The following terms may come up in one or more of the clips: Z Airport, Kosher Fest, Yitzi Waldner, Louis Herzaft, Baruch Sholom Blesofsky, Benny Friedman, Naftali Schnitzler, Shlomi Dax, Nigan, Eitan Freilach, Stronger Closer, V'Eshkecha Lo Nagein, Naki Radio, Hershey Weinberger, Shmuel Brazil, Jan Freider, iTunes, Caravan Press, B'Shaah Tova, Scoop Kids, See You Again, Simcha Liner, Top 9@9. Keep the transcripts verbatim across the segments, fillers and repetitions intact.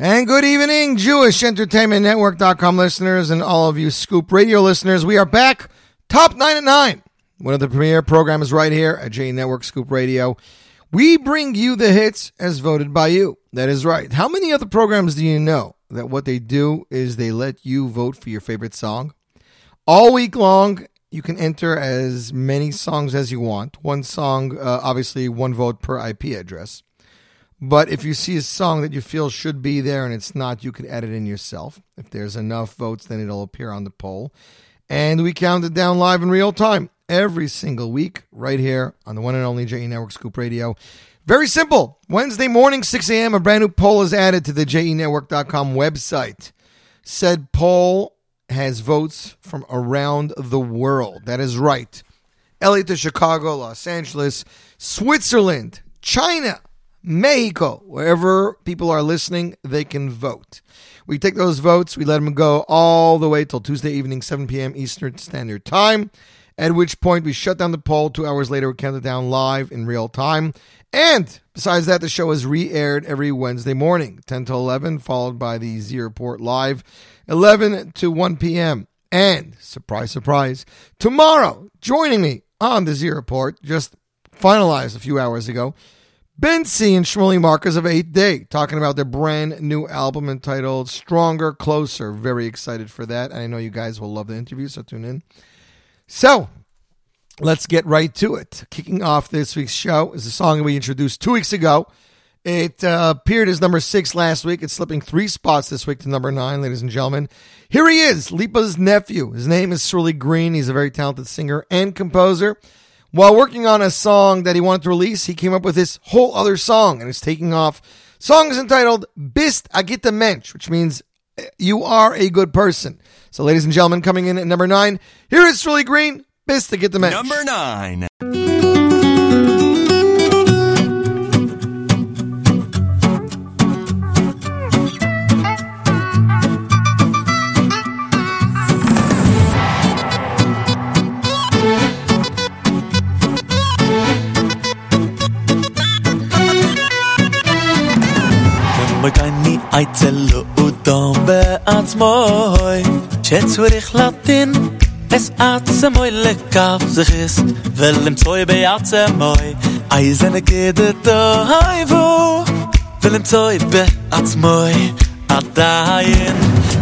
And good evening, Jewish Entertainment Network dot com listeners and all of you Scoop Radio listeners. We are back, Top nine at nine. One of the premier programs right here at J Network Scoop Radio. We bring you the hits as voted by you. That is right. How many other programs do you know that what they do is they let you vote for your favorite song? All week long, you can enter as many songs as you want. One song, uh, obviously one vote per I P address. But if you see a song that you feel should be there and it's not, you can add it in yourself. If there's enough votes, then it'll appear on the poll. And we count it down live in real time every single week right here on the one and only J E Network Scoop Radio. Very simple. Wednesday morning, six a.m., a brand new poll is added to the J E Network dot com website. Said poll has votes from around the world. That is right. L A to Chicago, Los Angeles, Switzerland, China, Mexico, wherever people are listening, they can vote. We take those votes, we let them go all the way till Tuesday evening, seven p.m. Eastern Standard Time, at which point we shut down the poll. Two hours later, we count it down live in real time. And besides that, the show is re-aired every Wednesday morning, ten to eleven, followed by the Z Airport Live, eleven to one p.m. And, surprise, surprise, tomorrow, joining me on the Z Airport, just finalized a few hours ago, Ben C and Shmueli Marcus of eighth day, talking about their brand new album entitled Stronger Closer. Very excited for that. I know you guys will love the interview, so tune in. So, let's get right to it. Kicking off this week's show is a song we introduced two weeks ago. It uh, appeared as number six last week. It's slipping three spots this week to number nine, ladies and gentlemen. Here he is, Lipa's nephew. His name is Surily Green. He's a very talented singer and composer. While working on a song that he wanted to release, he came up with this whole other song, and it's taking off. Song is entitled Bist a Gitte Mentsch, which means you are a good person. So, ladies and gentlemen, coming in at number nine, here is Surily Green, Bist a Gitte Mentsch. Number nine. אני אצל אודם בעצמוי שצריך לתין אס עצמוי לקף זכיס ולמצוי בעצמוי איזה נגד את אוהבו ולמצוי בעצמוי עדיין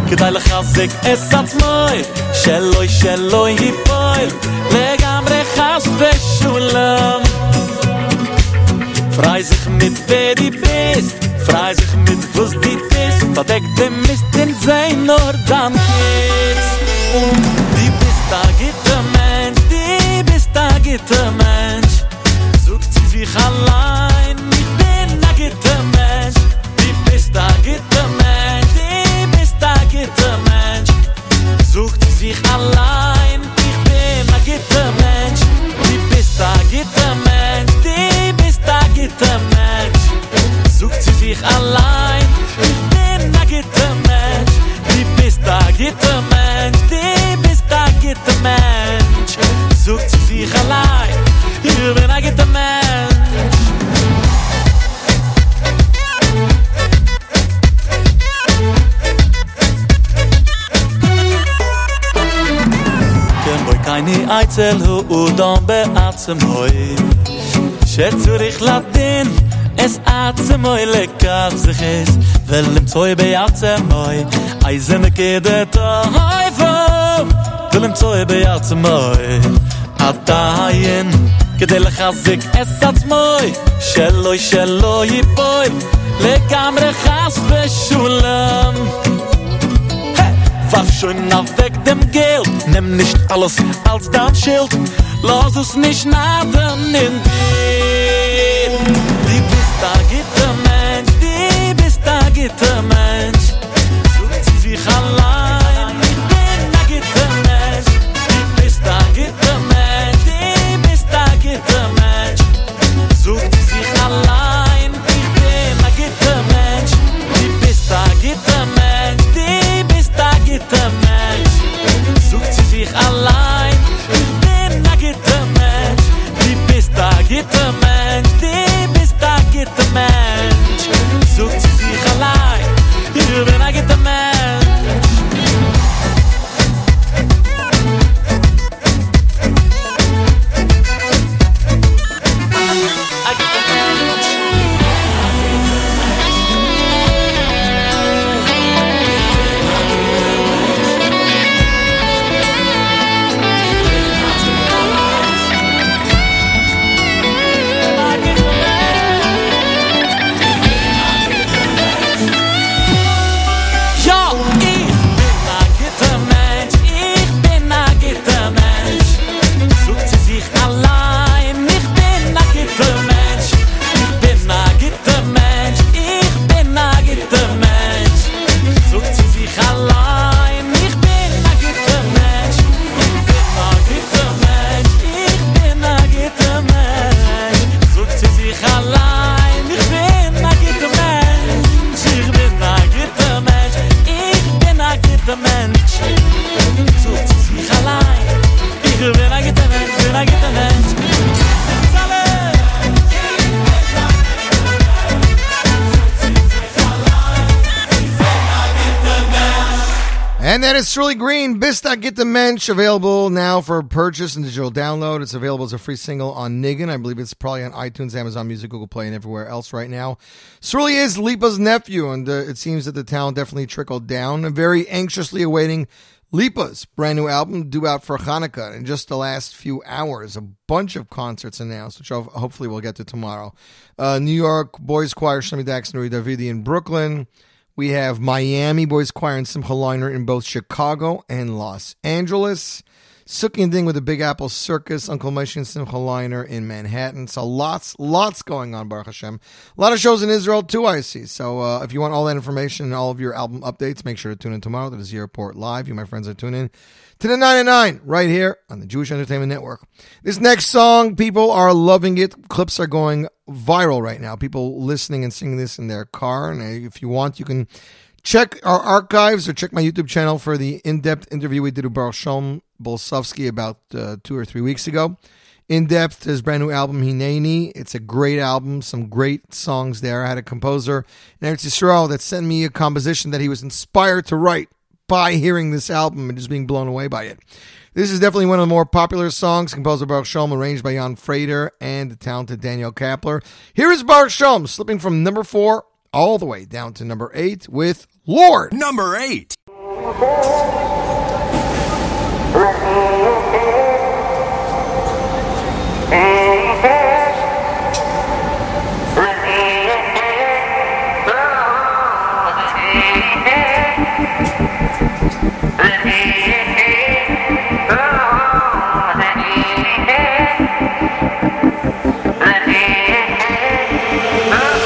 כדאי לחזק אס עצמוי שלוי שלוי היפוי לגמרי חס ושולם Frei sich mit wer die bist Frei sich mit was die bist Verdeck dem Mist in sein Nur dann geht's Die bist a gitte Mensch Die bist a gitte Mensch Sucht sie sich allein Ich bin a gitte Mensch Die bist a gitte Mensch Die bist a gitte Mensch Sucht sie sich allein Ich bin a gitte Mensch Die bist a gitte Mensch Die Gitte Mensch, sucht sie sich allein. Ich bin a Gitte Mensch, die bist a Gitte Mensch, die bist a Gitte Mensch, sucht sie sich allein. Ich bin a Gitte Mensch. Kein Boy, keine Eitzel hu udam be'atzmoi Shetzurich ladin es atzmoi lekach zichis Velimtzoi be'atzmoi Eizem kedet ha'ayvam Velimtzoi be'atzmoi Atayin כדי לחזיק את עצמוי שלוי שלו ייפוי לגמרי חס ושולם Was schon auf weg dem Geld Nimm nicht alles als dein Schild Lass uns nicht naden in dir Die bist a gitte Mensch Die bist a gitte Mensch Sucht sie sich allein Ich bin a gitte Mensch Die bist a gitte Mensch Die bist a gitte Mensch Sucht sie sich allein Ich bin a gitte Mensch Die bist a gitte Mensch Gitter Mensch, sucht sie sich allein. Ich bin ein Gitter Mensch, die bist ein Gitter Mensch, die bist ein Gitter Mensch, sucht sie sich allein. Ich bin ein Gitter Mensch. And that is Surily Green, Bist a Gitte Mentsch, available now for purchase and digital download. It's available as a free single on Nigan. I believe it's probably on iTunes, Amazon Music, Google Play, and everywhere else right now. Surily is Lipa's nephew, and uh, it seems that the talent definitely trickled down. I'm very anxiously awaiting Lipa's brand new album due out for Hanukkah in just the last few hours. A bunch of concerts announced, which I'll, hopefully we'll get to tomorrow. Uh, New York Boys Choir, Shlomi Dax, Nuri Davidi in Brooklyn. We have Miami Boys Choir and Simcha Liner in both Chicago and Los Angeles. Sookie and Ding with the Big Apple Circus, Uncle Moshe and Simcha Liner in Manhattan. So lots, lots going on, Baruch Hashem. A lot of shows in Israel too, I see. So uh, if you want all that information and all of your album updates, make sure to tune in tomorrow. That is Z Airport Live. You, my friends, are tuning in to the nine at nine right here on the Jewish Entertainment Network. This next song, people are loving it. Clips are going viral right now. People listening and singing this in their car. And if you want, you can check our archives or check my YouTube channel for the in-depth interview we did with Baruch Sholom Blesofsky about uh, two or three weeks ago. In-depth, his brand new album, Hinani. It's a great album, some great songs there. I had a composer in Eretz Yisrael that sent me a composition that he was inspired to write by hearing this album and just being blown away by it. This is definitely one of the more popular songs, composed by Baruch Sholom, arranged by Jan Freider and the talented Daniel Kapler. Here is Baruch Sholom, slipping from number four all the way down to number eight with Lord. Number eight.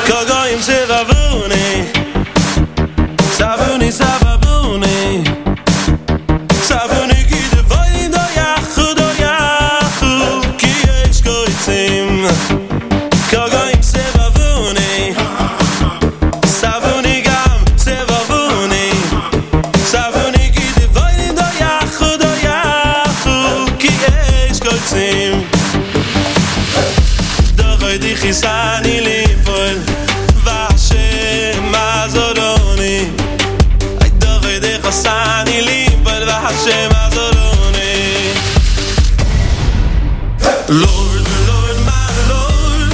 Kogoyim sevavuni, savuni savabuni, savuni ki devoy do yachu do yachu ki yesh koitzim. Kogoyim sevavuni, savuni gam sevavuni, savuni ki devoy do yachu do yachu ki yesh koitzim. Dogoy di chisani lipoil. Sani limpar va Hashem adorone Lord, Lord, my Lord,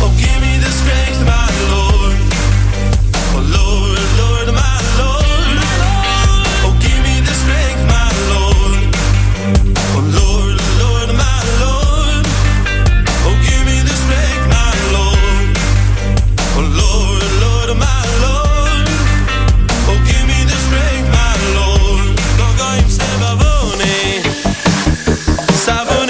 oh give me the strength, my Lord. Oh Lord, Lord, my Lord, oh give me the strength, my Lord. Oh Lord, Lord, my Lord, oh give me the strength, my Lord. Oh Lord, Lord, my Lord, oh give me the strength, my Lord. Gogoim sebavone, savone.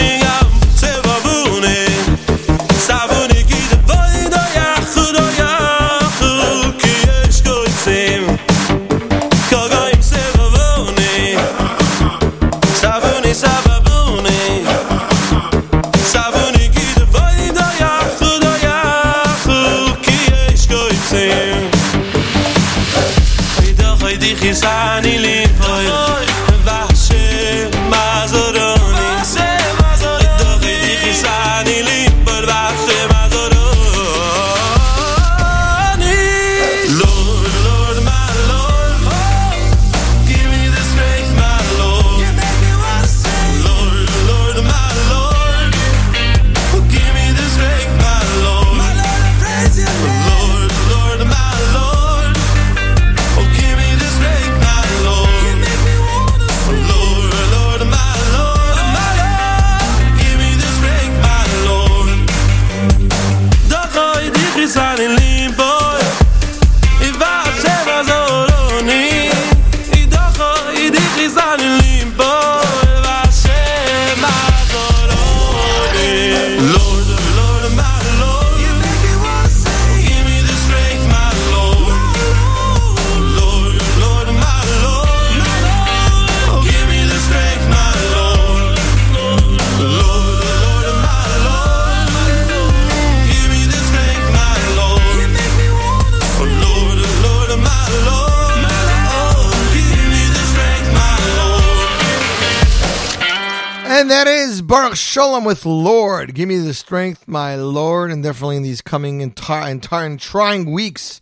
Shalom with Lord, give me the strength, my Lord, and definitely in these coming entire, entire and trying weeks,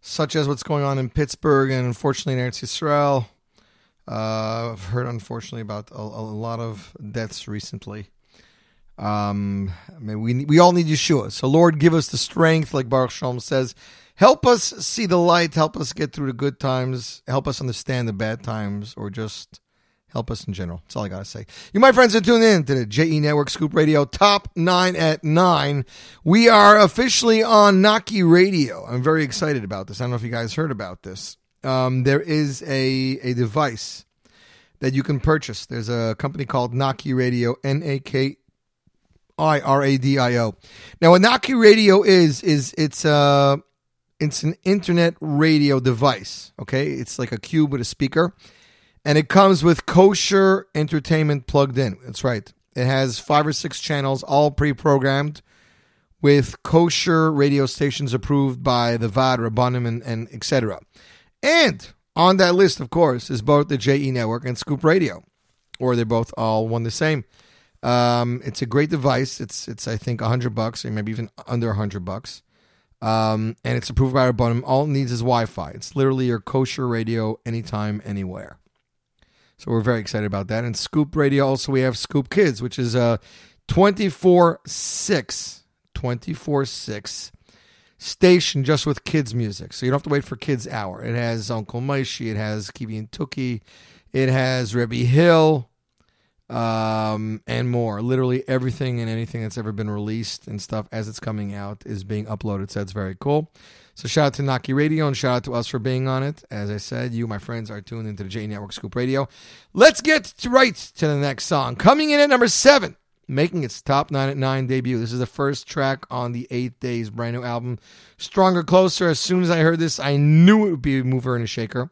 such as what's going on in Pittsburgh and unfortunately in Eretz Yisrael. Uh, I've heard unfortunately about a, a lot of deaths recently. Um, I mean, we we all need Yeshua, so Lord, give us the strength, like Baruch Sholom says. Help us see the light, help us get through the good times, help us understand the bad times, or just help us in general. That's all I got to say. You, my friends, are tuned in to the J E Network Scoop Radio Top nine at nine. We are officially on Naki Radio. I'm very excited about this. I don't know if you guys heard about this. Um, there is a, a device that you can purchase. There's a company called Naki Radio, N A K I R A D I O. Now, what Naki Radio is, is it's a, it's an internet radio device, okay? It's like a cube with a speaker. And it comes with kosher entertainment plugged in. That's right. It has five or six channels, all pre-programmed, with kosher radio stations approved by the V A D Rabbanim, and, and et cetera. And on that list, of course, is both the J E Network and Scoop Radio, or they're both all one the same. Um, it's a great device. It's it's I think a hundred bucks, or maybe even under a hundred bucks. Um, and it's approved by Rabbanim. All it needs is Wi-Fi. It's literally your kosher radio anytime, anywhere. So we're very excited about that. And Scoop Radio, also we have Scoop Kids, which is a twenty-four six station just with kids music. So you don't have to wait for Kids Hour. It has Uncle Maishi. It has Kibi and Tuki. It has Rebbe Hill um, and more. Literally everything and anything that's ever been released and stuff as it's coming out is being uploaded. So that's very cool. So shout out to Naki Radio and shout out to us for being on it. As I said, you, my friends, are tuned into the J E Network Scoop Radio. Let's get right to the next song. Coming in at number seven, making its Top nine at nine debut. This is the first track on the eighth Day's brand new album, Stronger Closer. As soon as I heard this, I knew it would be a mover and a shaker.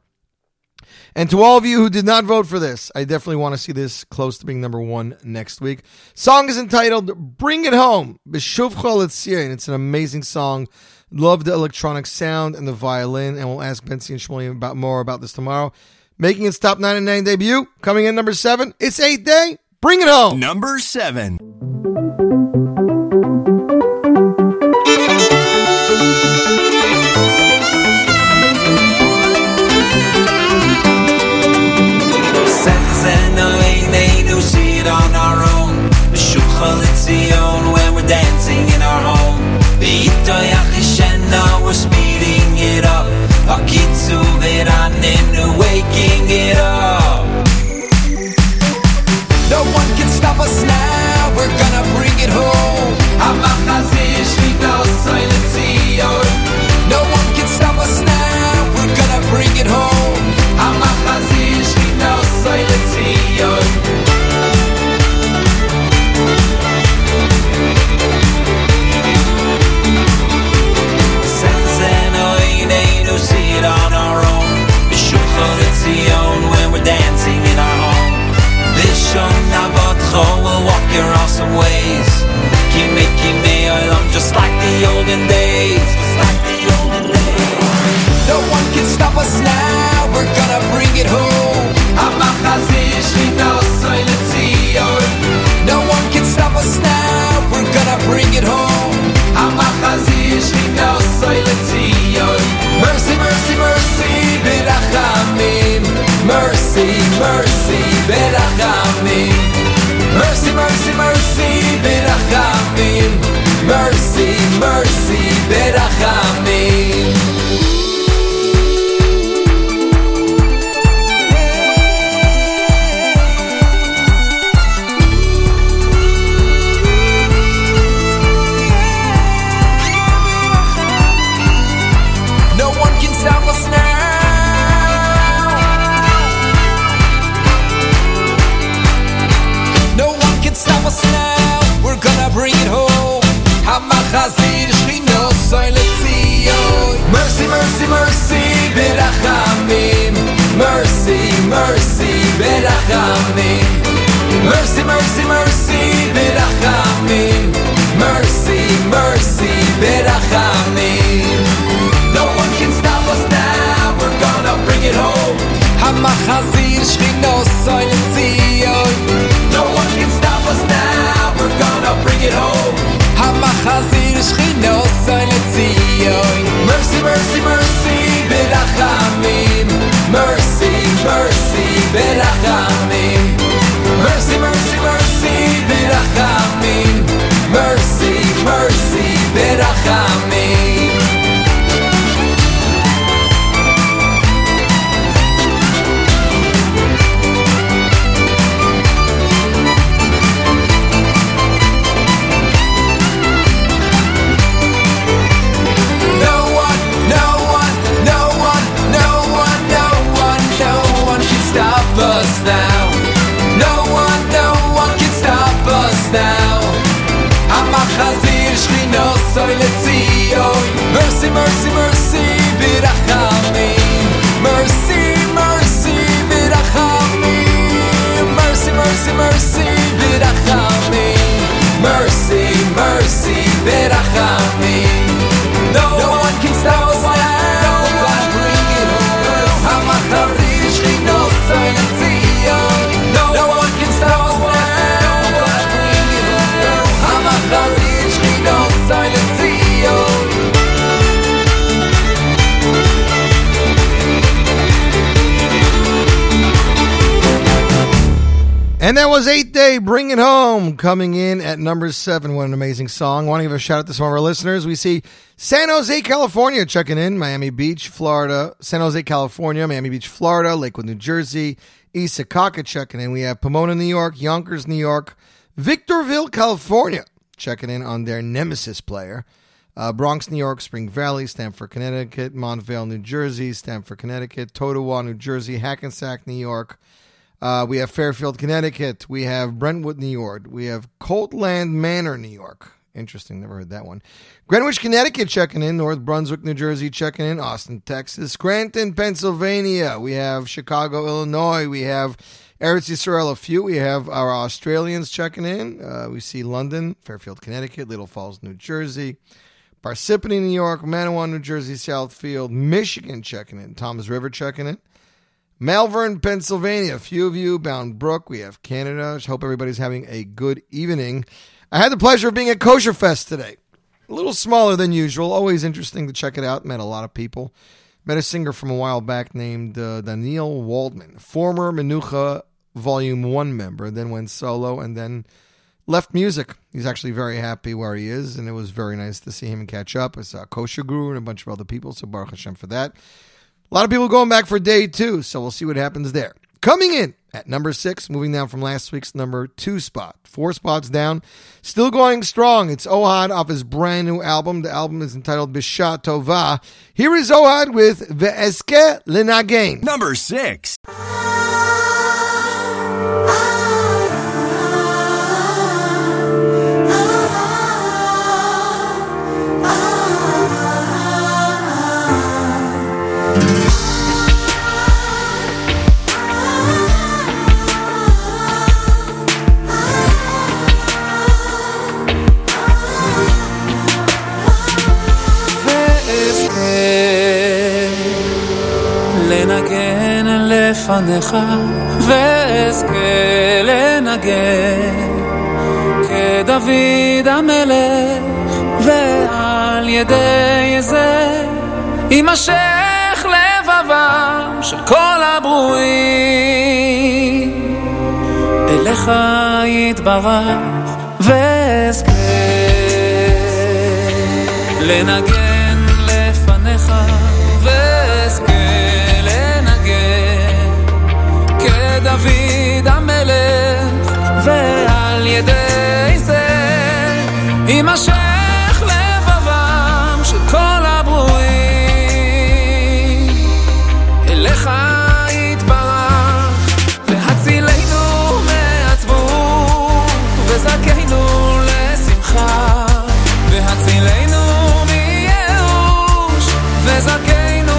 And to all of you who did not vote for this, I definitely want to see this close to being number one next week. Song is entitled Bring It Home, B'Shaah Tova, and it's an amazing song. Love the electronic sound and the violin, and we'll ask Ben C and Shmueli about more about this tomorrow. Making its Top nine and nine debut, coming in number seven, it's eighth Day. Bring it home. Number seven. Sends and the rain, they do see it on our own. dancing in our home. V'ito yachishena, we're speeding it up. Akitsu v'raninu, waking it up. No one can stop us now, we're gonna bring it home. Hamachazir shvita osoy l'tzion. No one can stop us now, we're gonna bring it home. Hamachazir shvita osoy l'tzion. See it on our own. B'shulchan Tzion, when we're dancing in our home. B'shon Avotcho, we'll walk your awesome ways. Kimi Kimi Olam, just like the olden days, just like the olden days. No one can stop us now. We're gonna bring it home. Hamachazir shvita osoy l'tzion. No one can stop us now. We're gonna bring it home. Hamachazir shvita osoy l'tzion. Mercy, mercy, mercy, berachamim. Mercy, mercy, berachamim. Mercy, mercy, mercy, berachamim. Mercy, mercy, berachamim. Bring it home. Hamachazir shchina osoy l'tzion. Mercy, mercy, mercy, berachamim. Mercy, mercy, berachamim. Mercy, mercy, mercy, berachamim. Mercy, mercy, berachamim. No one can stop us now. We're gonna bring it home. Hamachazir shchina osoy l'tzion. No one can stop us now. We're gonna bring it home. Hamachazir shchina osoy l'tzion. Mercy, mercy, mercy, berachamim. Mercy, mercy, berachamim. Mercy, mercy, mercy, berachamim. Mercy, mercy, berachamim. Mercy, mercy, mercy, berachamim. Mercy, mercy, berachamim. Mercy, mercy, mercy, berachamim. Mercy, mercy, berachamim. No one can stop us now. Hamachazir shchina osoy l'tzion. No one can stop us now. Hamachazir shchina osoy l'tzion. And that was eighth Day, Bring It Home, coming in at number seven. What an amazing song. I want to give a shout out to some of our listeners. We see San Jose, California checking in, Miami Beach, Florida, San Jose, California, Miami Beach, Florida, Lakewood, New Jersey, Issaquah checking in. We have Pomona, New York, Yonkers, New York, Victorville, California checking in on their Nemesis player. Uh, Bronx, New York, Spring Valley, Stamford, Connecticut, Montvale, New Jersey, Stamford, Connecticut, Totowa, New Jersey, Hackensack, New York. Uh, we have Fairfield, Connecticut. We have Brentwood, New York. We have Coltland Manor, New York. Interesting, never heard that one. Greenwich, Connecticut checking in. North Brunswick, New Jersey checking in. Austin, Texas. Scranton, Pennsylvania. We have Chicago, Illinois. We have Eretz Yisrael, a few. We have our Australians checking in. Uh, we see London, Fairfield, Connecticut, Little Falls, New Jersey. Parsippany, New York, Manawan, New Jersey, Southfield, Michigan checking in, Thomas River checking in, Malvern, Pennsylvania, a few of you, Bound Brook, we have Canada. Just hope everybody's having a good evening. I had the pleasure of being at Kosher Fest today, a little smaller than usual, always interesting to check it out, met a lot of people, met a singer from a while back named uh, Daniel Waldman, former Menucha Volume one member, then went solo and then left music. He's actually very happy where he is, and it was very nice to see him catch up. I saw Kosher Guru and a bunch of other people, so Baruch Hashem for that. A lot of people going back for day two, so we'll see what happens there. Coming in at number six, moving down from last week's number two spot. Four spots down. Still going strong. It's Ohad off his brand new album. The album is entitled B'Shaah Tova. Here is Ohad with V'Eshkecha Lo Nagein. Number six. ואזכה לנגן כדוד המלך ועל ידי זה יימשך לבבם של כל הברואים אליך יתברך ואזכה לנגן לפניך דוד המלך ועל ידי זה יימשך לבבם של כל הברואים אליך יתברך והצילנו מעצבות וזכינו לשמחה והצילנו מייאוש וזכינו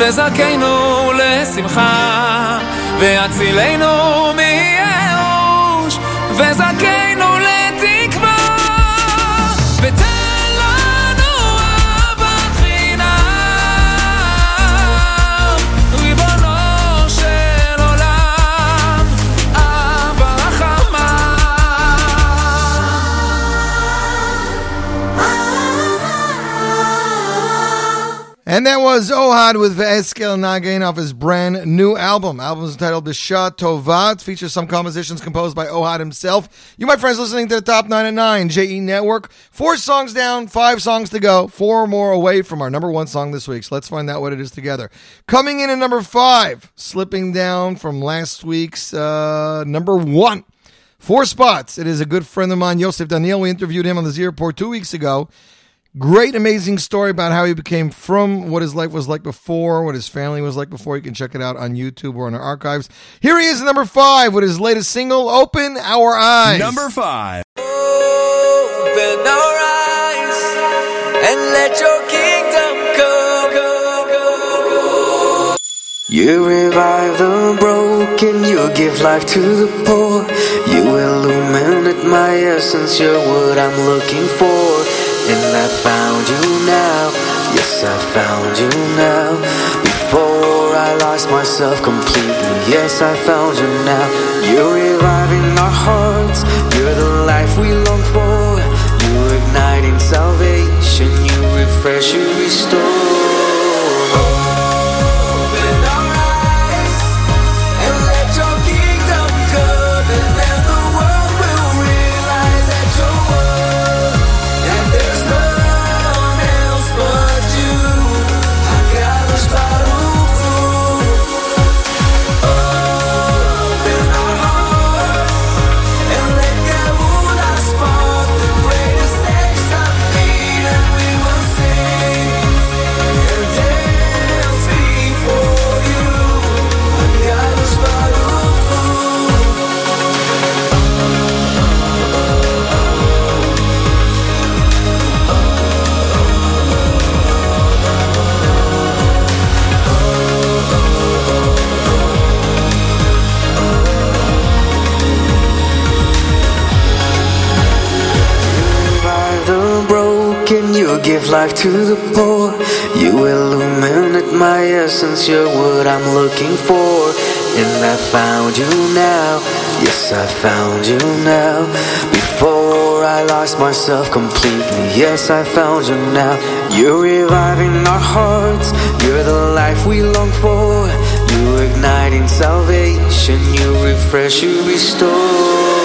וזכינו לשמחה והצילנו מייאוש וזכינו לתקווה ותן לנו אהבת חינם ריבונו של עולם אבא רחמן And that was Ohad with V'Eshkecha Lo Nagein off his brand new album. The album is entitled B'Shaah Tova. It features some compositions composed by Ohad himself. You, my friends, listening to the Top nine at nine, J E Network. Four songs down, five songs to go, four more away from our number one song this week. So let's find out what it is together. Coming in at number five, slipping down from last week's uh, number one. Four spots. It is a good friend of mine, Yosef Daniel. We interviewed him on the Z Airport two weeks ago. Great, amazing story about how he became from, what his life was like before, what his family was like before. You can check it out on YouTube or in our archives. Here he is at number five with his latest single, Open Our Eyes. Number five. Open our eyes and let your kingdom come. Go, go, go. You revive the broken, you give life to the poor. You illuminate my essence, you're what I'm looking for. And I found you now, yes I found you now. Before I lost myself completely, yes I found you now. You're reviving our hearts, you're the life we long for. You're igniting salvation, you refresh, you restore. Give life to the poor. You illuminate my essence, you're what I'm looking for. And I found you now, yes I found you now. Before I lost myself completely, yes I found you now. You're reviving our hearts, you're the life we long for. You're igniting salvation, you refresh, you restore.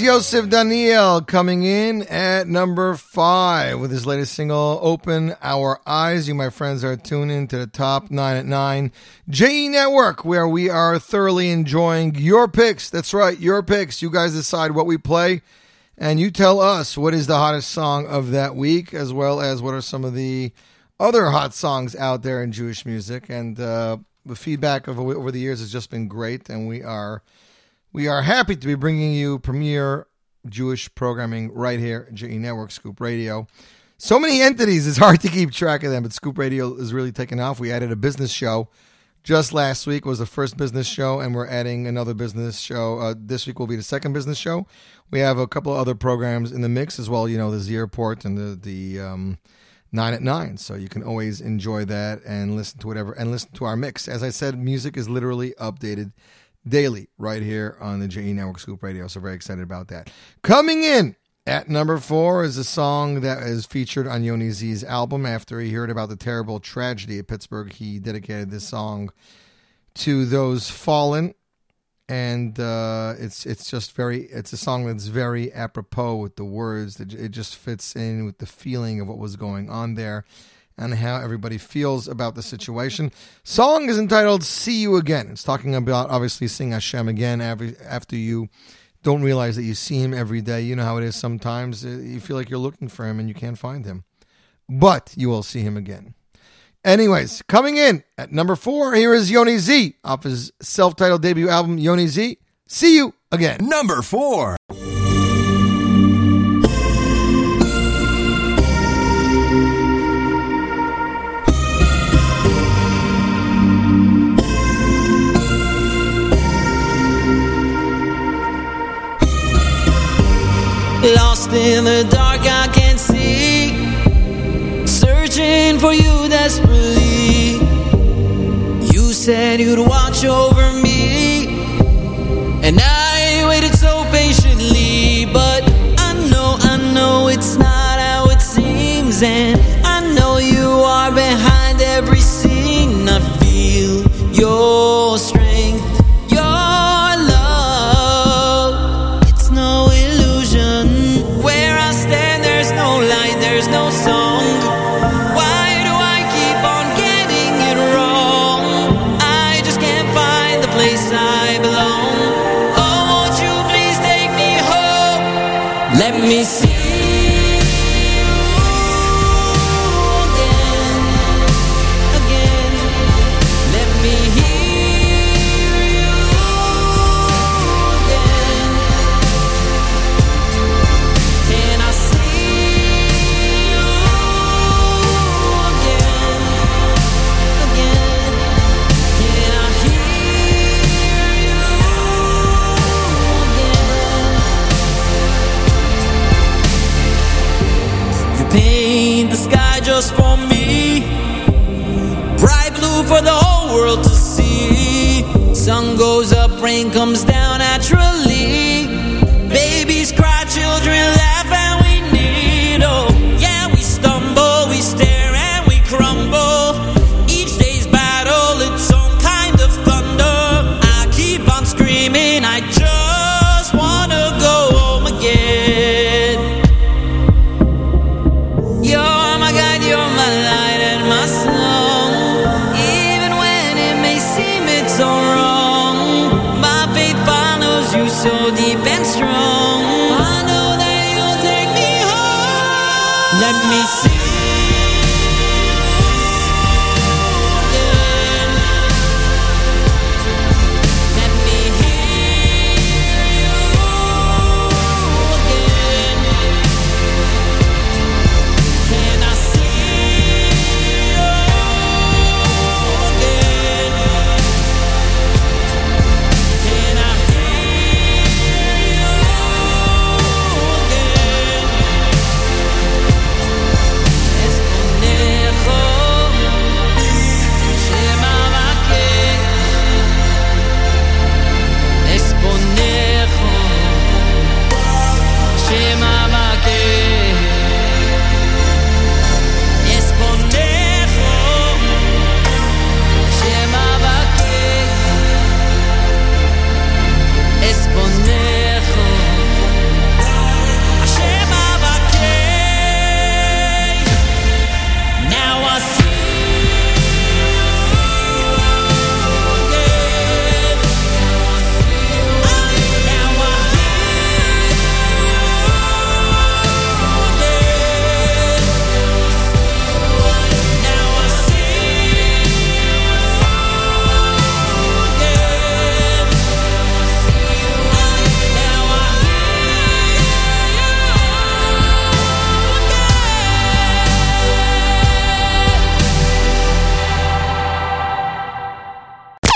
Yosef Daniel coming in at number five with his latest single, Open Our Eyes. You, my friends, are tuned in to the Top nine at nine J E Network, where we are thoroughly enjoying your picks. That's right, your picks. You guys decide what we play, and you tell us what is the hottest song of that week, as well as what are some of the other hot songs out there in Jewish music. And uh, the feedback of, over the years has just been great, and we are... We are happy to be bringing you premier Jewish programming right here at J E Network, Scoop Radio. So many entities, it's hard to keep track of them, but Scoop Radio is really taking off. We added a business show just last week, was the first business show, and we're adding another business show. Uh, this week will be the second business show. We have a couple of other programs in the mix as well, you know, the Z Airport and the, the um, nine at nine. So you can always enjoy that and listen to whatever, and listen to our mix. As I said, music is literally updated daily right here on the J E Network Scoop Radio. So very excited about that. Coming in At number four is a song that is featured on Yoni Z's album. After he heard about the terrible tragedy at Pittsburgh, he dedicated this song to those fallen. And uh, it's it's just very, it's a song that's very apropos with the words. It, it just fits in with the feeling of what was going on there and how everybody feels about the situation. Song is entitled See You Again. It's talking about, obviously, seeing Hashem again every, after you don't realize that you see him every day. You know how it is sometimes. You feel like you're looking for him and you can't find him. But you will see him again. Anyways, coming in at number four, here is Yoni Z off his self-titled debut album, Yoni Z. See You Again. Number four. Lost in the dark, I can't see. Searching for you desperately. You said you'd watch over me, and I waited so patiently. But I know, I know it's not how it seems, and I know you are behind every scene. I feel your strength, your love. It's no illusion. Where I stand, there's no light, there's no song. Why do I keep on getting it wrong? I just can't find the place I belong. Oh, won't you please take me home? Let me see. Just for me, bright blue for the whole world to see. Sun goes up, rain comes down naturally. Babies cry, children laugh, and we need, oh yeah, we stumble, we stare, and we crumble. Each day's battle, its own kind of thunder. I keep on screaming, I just wanna go home again.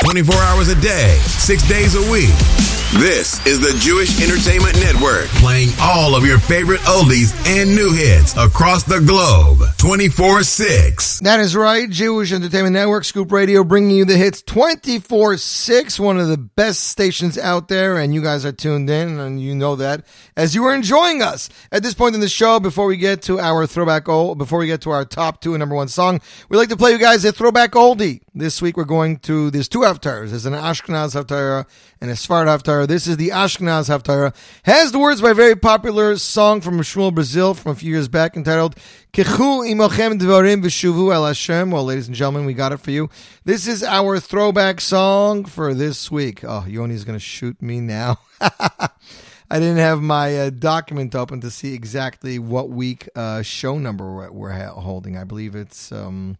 twenty-four hours a day, six days a week. This is the Jewish Entertainment Network, playing all of your favorite oldies and new hits across the globe, twenty-four six. That is right, Jewish Entertainment Network, Scoop Radio, bringing you the hits twenty-four six, one of the best stations out there, and you guys are tuned in, and you know that, as you are enjoying us. At this point in the show, before we get to our throwback old, before we get to our top two and number one song, we like to play you guys a throwback oldie. This week we're going to, there's two haftarahs, there's an Ashkenaz haftarah and a Sfard haftarah. This is the Ashkenaz haftarah. Has the words by a very popular song from Shmuel Brazil from a few years back entitled Kechu Imochem Dvarim V'Shuvu El Hashem. Well, ladies and gentlemen, we got it for you. This is our throwback song for this week. Oh, Yoni's going to shoot me now. I didn't have my uh, document open to see exactly what week uh, show number we're, we're ha- holding. I believe it's um,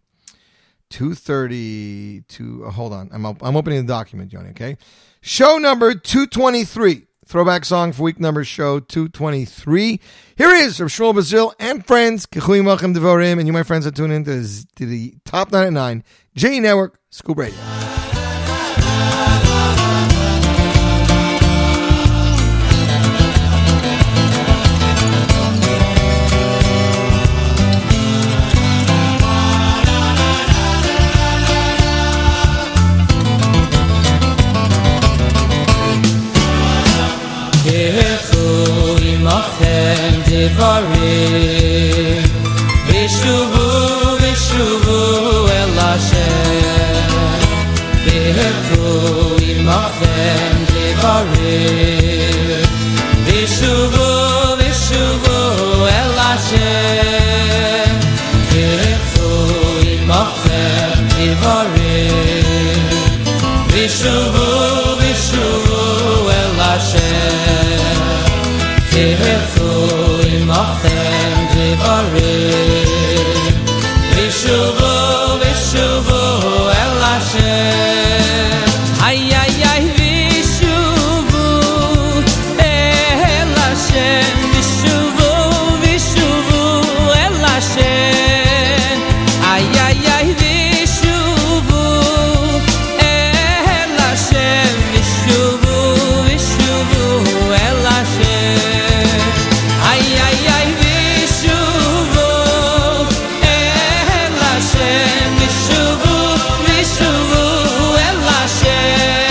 two thirty. Two, uh, hold on. I'm op- I'm opening the document, Yoni, okay? Show number two twenty-three. Throwback song for week number show two twenty-three. Here is from Shmuel Brazil and friends. Kechuim Malchem Devorim. And you, my friends, are tuning in to, to the Top nine at nine. J E Network, Scoop Radio. Devarim Vishuvu, Vishuvu El Hashem Vehevu imachem Devarim Vishuvu, Vishuvu El Hashem Vehevu imachem Devarim Vishuvu, Vishuvu El Hashem Vehevu Machem Devarim Vishuvu, Vishuvu El Hashem Ay, ay, ay, Vishuvu El Hashem Vishuvu, Vishuvu El Hashem Ay, ay, ay, Vishuvu El Hashem Vishuvu, Vishuvu El Hashem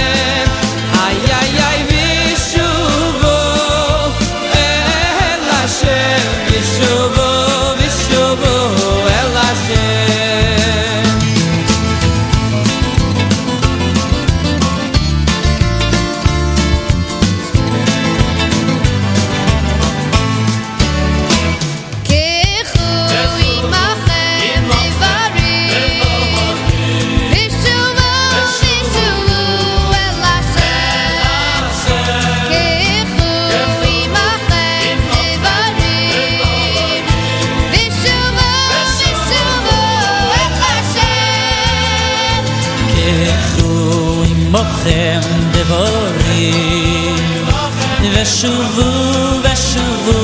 Veshuvu, veshuvu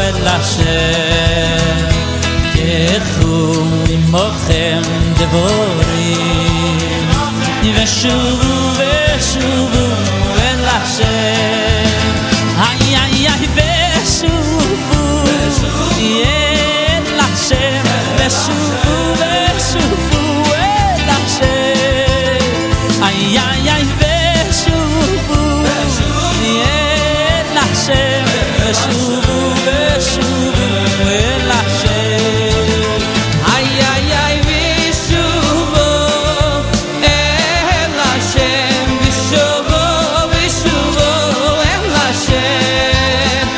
el Hashem Kechu imochem devorim Veshuvu, veshuvu el Hashem Ay, ay, ay, veshuvu el Hashem Veshuvu, veshuvu el Hashem Ay, ay, ay, veshuvu Hashem, Veshuvu, Veshuvu, El Hashem Ay, ay, ay, Veshuvu, El Hashem Veshuvu, Veshuvu, El Hashem Ay,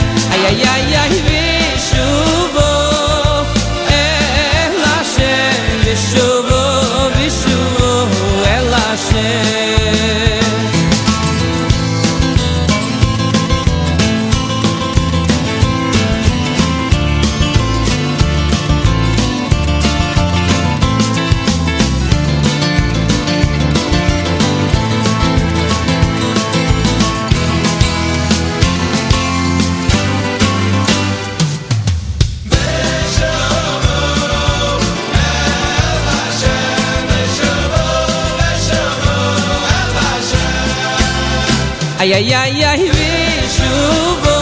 ay, ay, ay, Veshuvu, El Hashem Veshuvu, Veshuvu, El Hashem ay ay ay ay vishuvo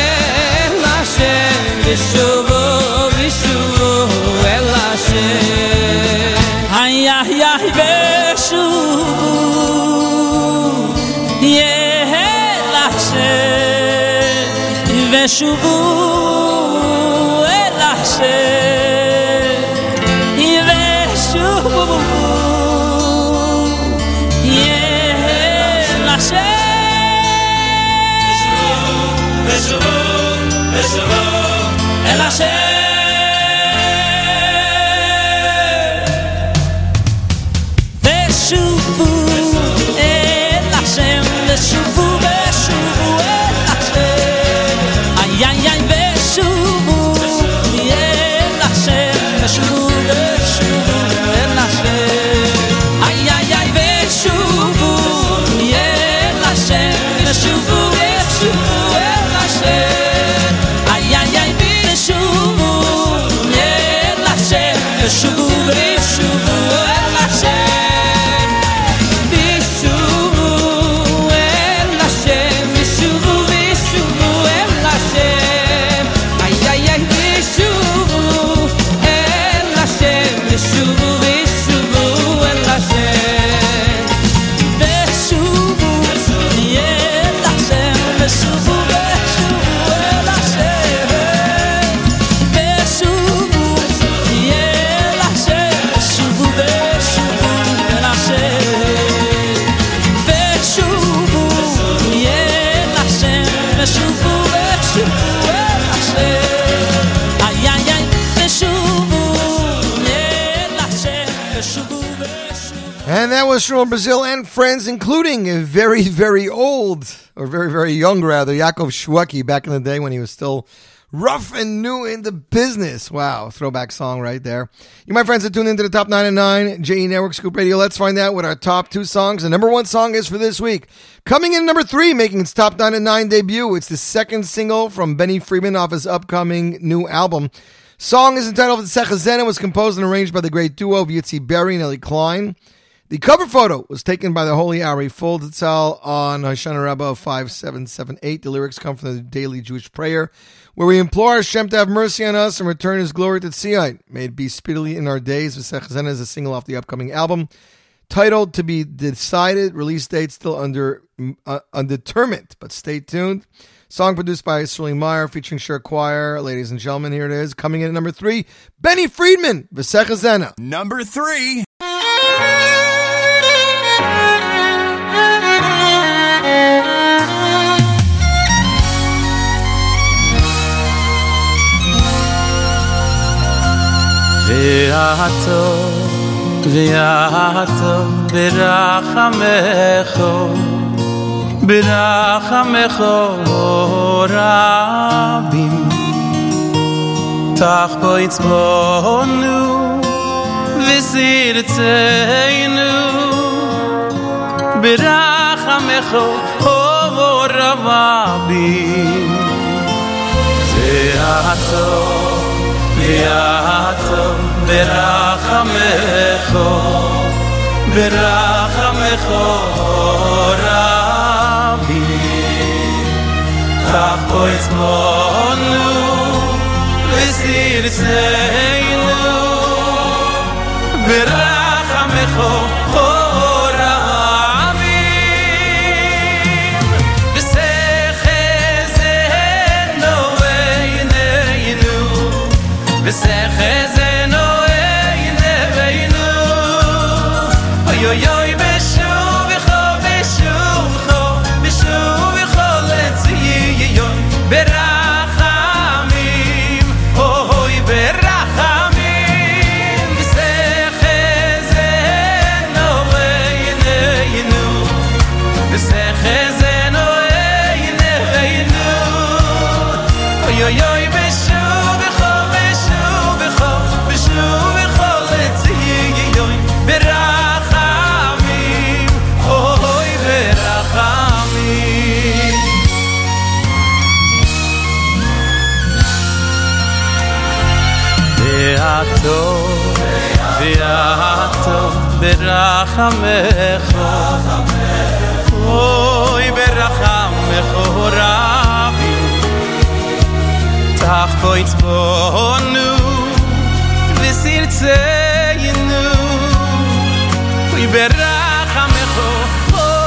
el Hashem vishuvo vishuvo el Hashem ay ay ay vishuvo el Hashem vishuvo el Hashem was Shmuel Brazil and friends, including a very, very old, or very, very young, rather, Yaakov Shweki, back in the day when he was still rough and new in the business. Wow, throwback song right there. You, my friends, are tuned into the Top nine and nine, J E Network, Scoop Radio. Let's find out what our top two songs. The number one song is for this week. Coming in number three, making its Top nine and nine debut. It's the second single from Benny Friedman off his upcoming new album. Song is entitled Vesechezena, was composed and arranged by the great duo of Yitzi Berry and Ellie Klein. The cover photo was taken by the Holy Ari Full Tzal on Hoshana Rabbah five seven seven eight. The lyrics come from the daily Jewish prayer, where we implore Hashem to have mercy on us and return His glory to Tziyot. May it be speedily in our days. Vesechezena is a single off the upcoming album, titled to be decided. Release date still under uh, undetermined, but stay tuned. Song produced by Surily Meyer, featuring Shir Choir. Ladies and gentlemen, here it is. Coming in at number three, Benny Friedman, Vesechezena. Number three. V'yato, v'yato, b'rachamecho, b'rachamecho rabim. Tach bo yitzbonu, v'sirtzeinu, b'rachamecho rabim. V'yato, V'yato, b'rachamecho, b'rachamecho Rabbi. Tach bo yitzbonu, v'sirtzeinu, b'rachamecho Vesechezena oyne veinu, oy oy oy beshuv cho beshuv cho beshuv cho letziyon berachamim, oy berachamim. Vesechezena oyne veinu, vesechezena oyne veinu, oy oy oy beshuv cho beshuv. V'yato, v'yato, b'rachamecho, oy beracham mechorav tach koitz bonu v'sirtze yinu oy beracham mechorav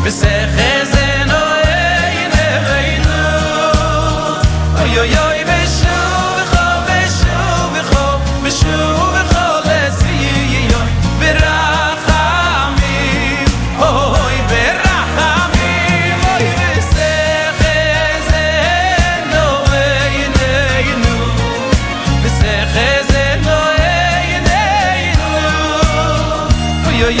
Vesechezena oyne oyne oy oy oy b'shuv b'chov b'shuv b'chov b'shuv b'chov lesiyoy berachamim oy berachamim oy vesechezena oyne oyne vesechezena oyne oyne oy oy oy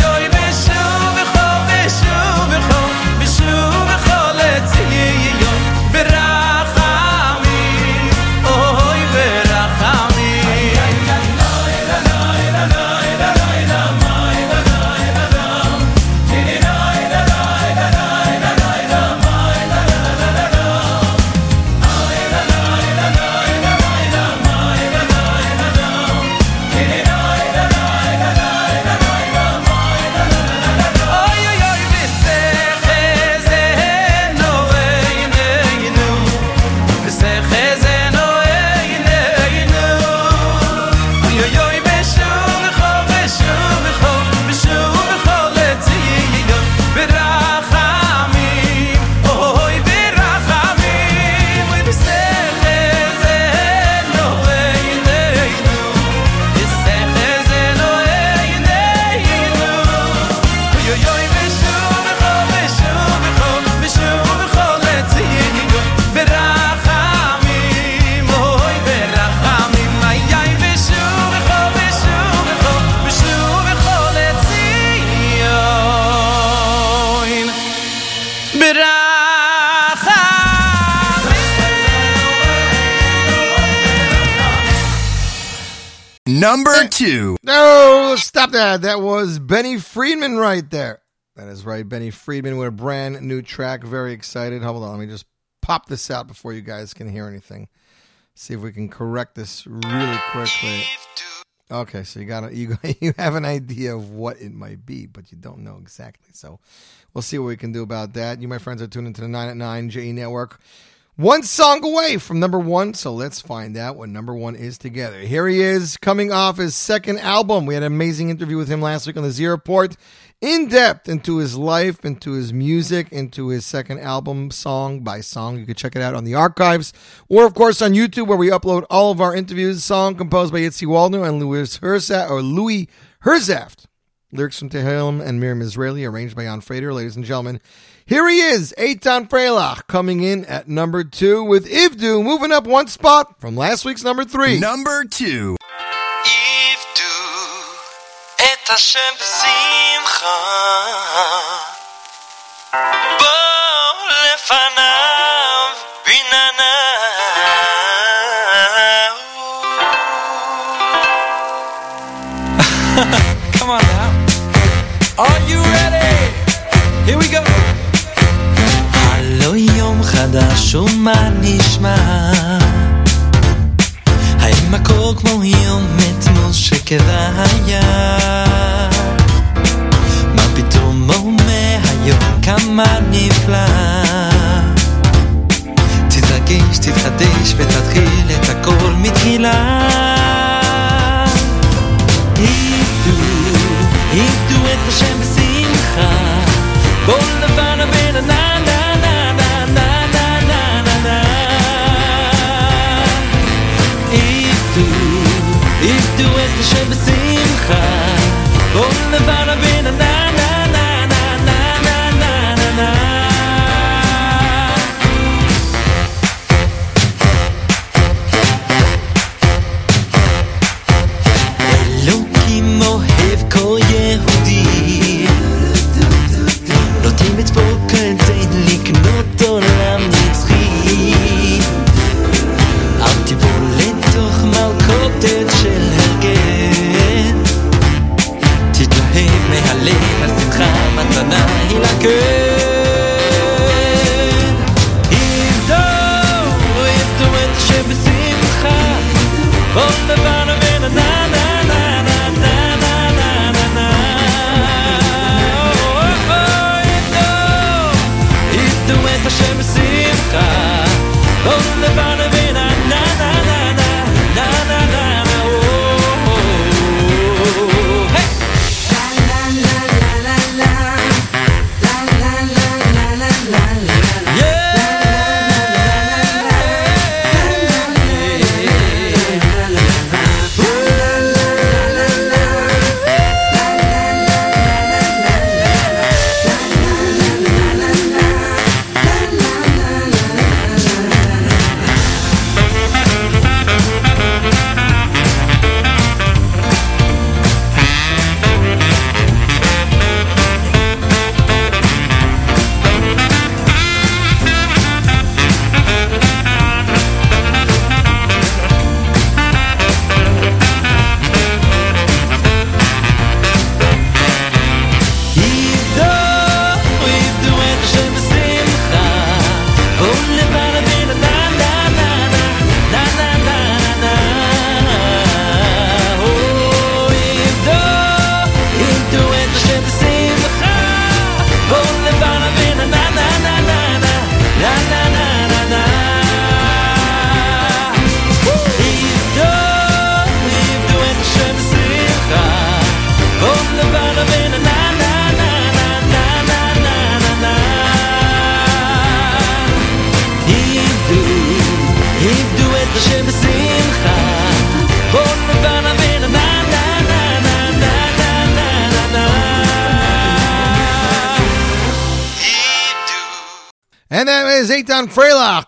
Number two. No, stop that. That was Benny Friedman right there. That is right. Benny Friedman with a brand new track. Very excited. Hold on. Let me just pop this out before you guys can hear anything. See if we can correct this really quickly. Okay, so you got you you have an idea of what it might be, but you don't know exactly. So we'll see what we can do about that. You, my friends, are tuned into the nine at nine J E Network. One song away from number one, so let's find out what number one is together. Here he is, coming off his second album. We had an amazing interview with him last week on the Z Airport. In depth into his life, into his music, into his second album, song by song. You can check it out on the archives, or of course on YouTube, where we upload all of our interviews. Song composed by Yitzi Waldner and Louis Herzaft, or Louis Herzaft. Lyrics from Tehillim and Miriam Israeli, arranged by Jan Freider. Ladies and gentlemen, here he is, Eitan Freilach, coming in at number two with Ivdu, moving up one spot from last week's number three. Number two. Ivdu, et Hashem b'simcha, bor lefanav binanav. Come on now. Are you ready? Here we go. Hello, Yom Chadash, Uma Nishma. Haim Akor Kmo Yom Etmol Shekeva Haya. Ma Pitom Ome Hayom Kama Nifla. Titzagesh, Titzadesh, Vetatchil Et Akor Mitchila. Hivdu, Hivdu Et Hashem B'Simcha. Bol Levana Ben Anan. Do it to Shem Simcha. Bol Levana Ben Anan. Elokim Ohev Kol Yehudi. Notim Et Bo Kol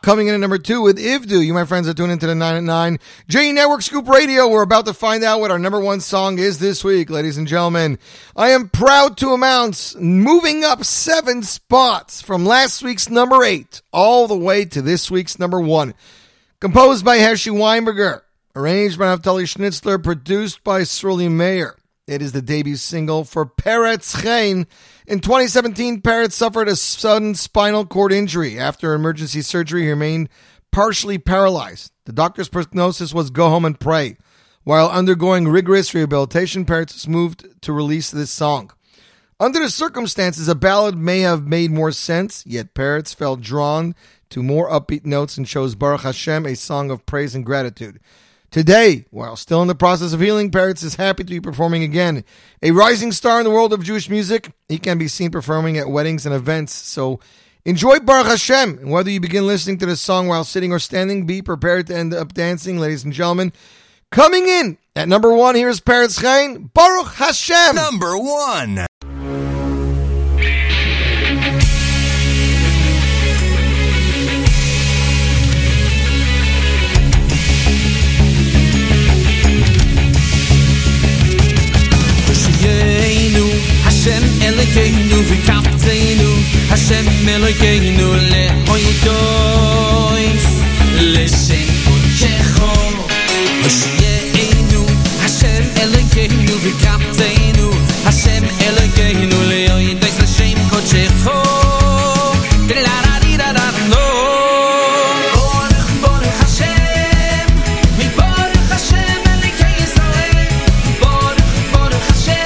Coming in at number two with Ivdu. You, my friends, are tuning into the nine at nine J Network Scoop Radio. We're about to find out what our number one song is this week, ladies and gentlemen. I am proud to announce moving up seven spots from last week's number eight all the way to this week's number one. Composed by Hershey Weinberger, arranged by Naftali Schnitzler, produced by Surily Mayer. It is the debut single for Peretz Chein. In twenty seventeen, Peretz suffered a sudden spinal cord injury. After emergency surgery, he remained partially paralyzed. The doctor's prognosis was go home and pray. While undergoing rigorous rehabilitation, Peretz was moved to release this song. Under the circumstances, a ballad may have made more sense, yet Peretz felt drawn to more upbeat notes and chose Baruch Hashem, a song of praise and gratitude. Today, while still in the process of healing, Peretz is happy to be performing again. A rising star in the world of Jewish music, he can be seen performing at weddings and events. So enjoy Baruch Hashem. And whether you begin listening to this song while sitting or standing, be prepared to end up dancing, ladies and gentlemen. Coming in at number one, here is Peretz Chein, Baruch Hashem. Number one. Hashem Elokeinu v'kapteinu Hashem Elokeinu le'oidois L'shem kodecho Hoshiyeinu Hashem Elokeinu v'kapteinu Hashem Elokeinu le'oidois L'shem kodecho D'lararidararno Borech Borech Hashem Miborech Hashem Elokei Yisrael Borech Borech Hashem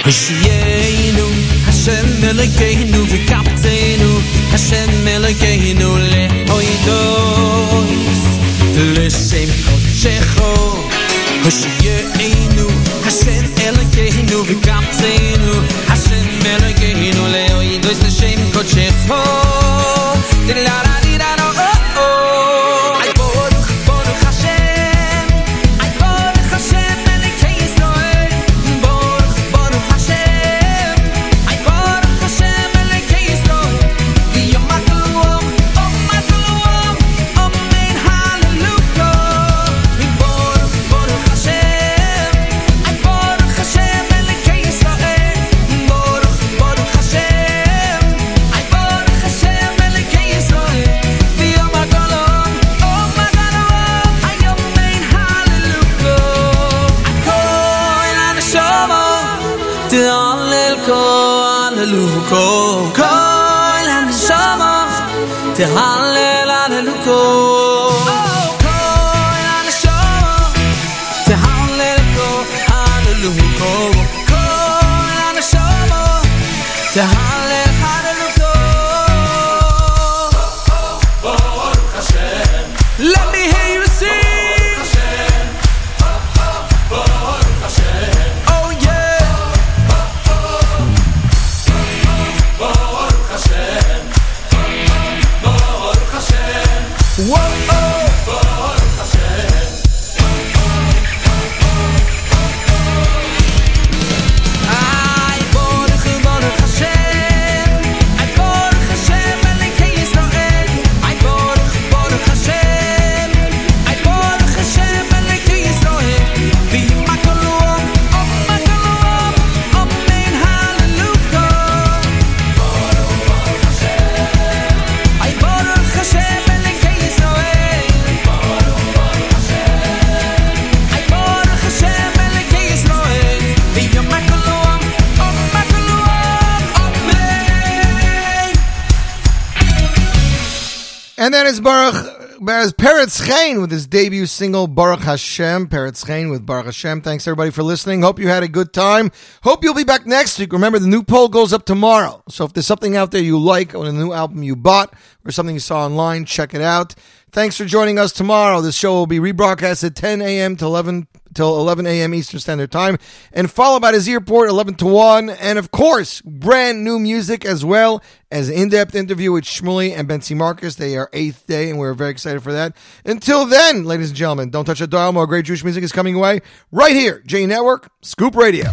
Hoshiyeinu, Hashem Elokeinu v'kapteinu, Hashem Elokeinu le'oidois, l'shem kodecho. Hoshiyeinu, Hashem Elokeinu v'kapteinu, Hashem Elokeinu le'oidois. Alleluia Kol HaNeshama Tehallel Alleluia And that is Baruch, as Peretz Chein with his debut single, Baruch Hashem. Peretz Chein with Baruch Hashem. Thanks everybody for listening. Hope you had a good time. Hope you'll be back next week. Remember, the new poll goes up tomorrow. So if there's something out there you like on a new album you bought or something you saw online, check it out. Thanks for joining us tomorrow. This show will be rebroadcast at ten a.m. to eleven till eleven a.m. Eastern Standard Time, and followed by the Z Airport eleven to one, and of course, brand new music as well as an in-depth interview with Shmueli and Ben C. Marcus. They are eighth Day, and we're very excited for that. Until then, ladies and gentlemen, don't touch a dial. More great Jewish music is coming away right here, J Network, Scoop Radio.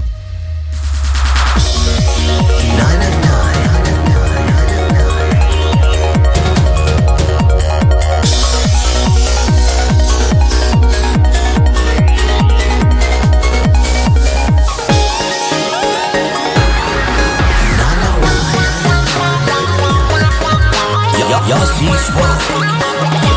Y'all see swag.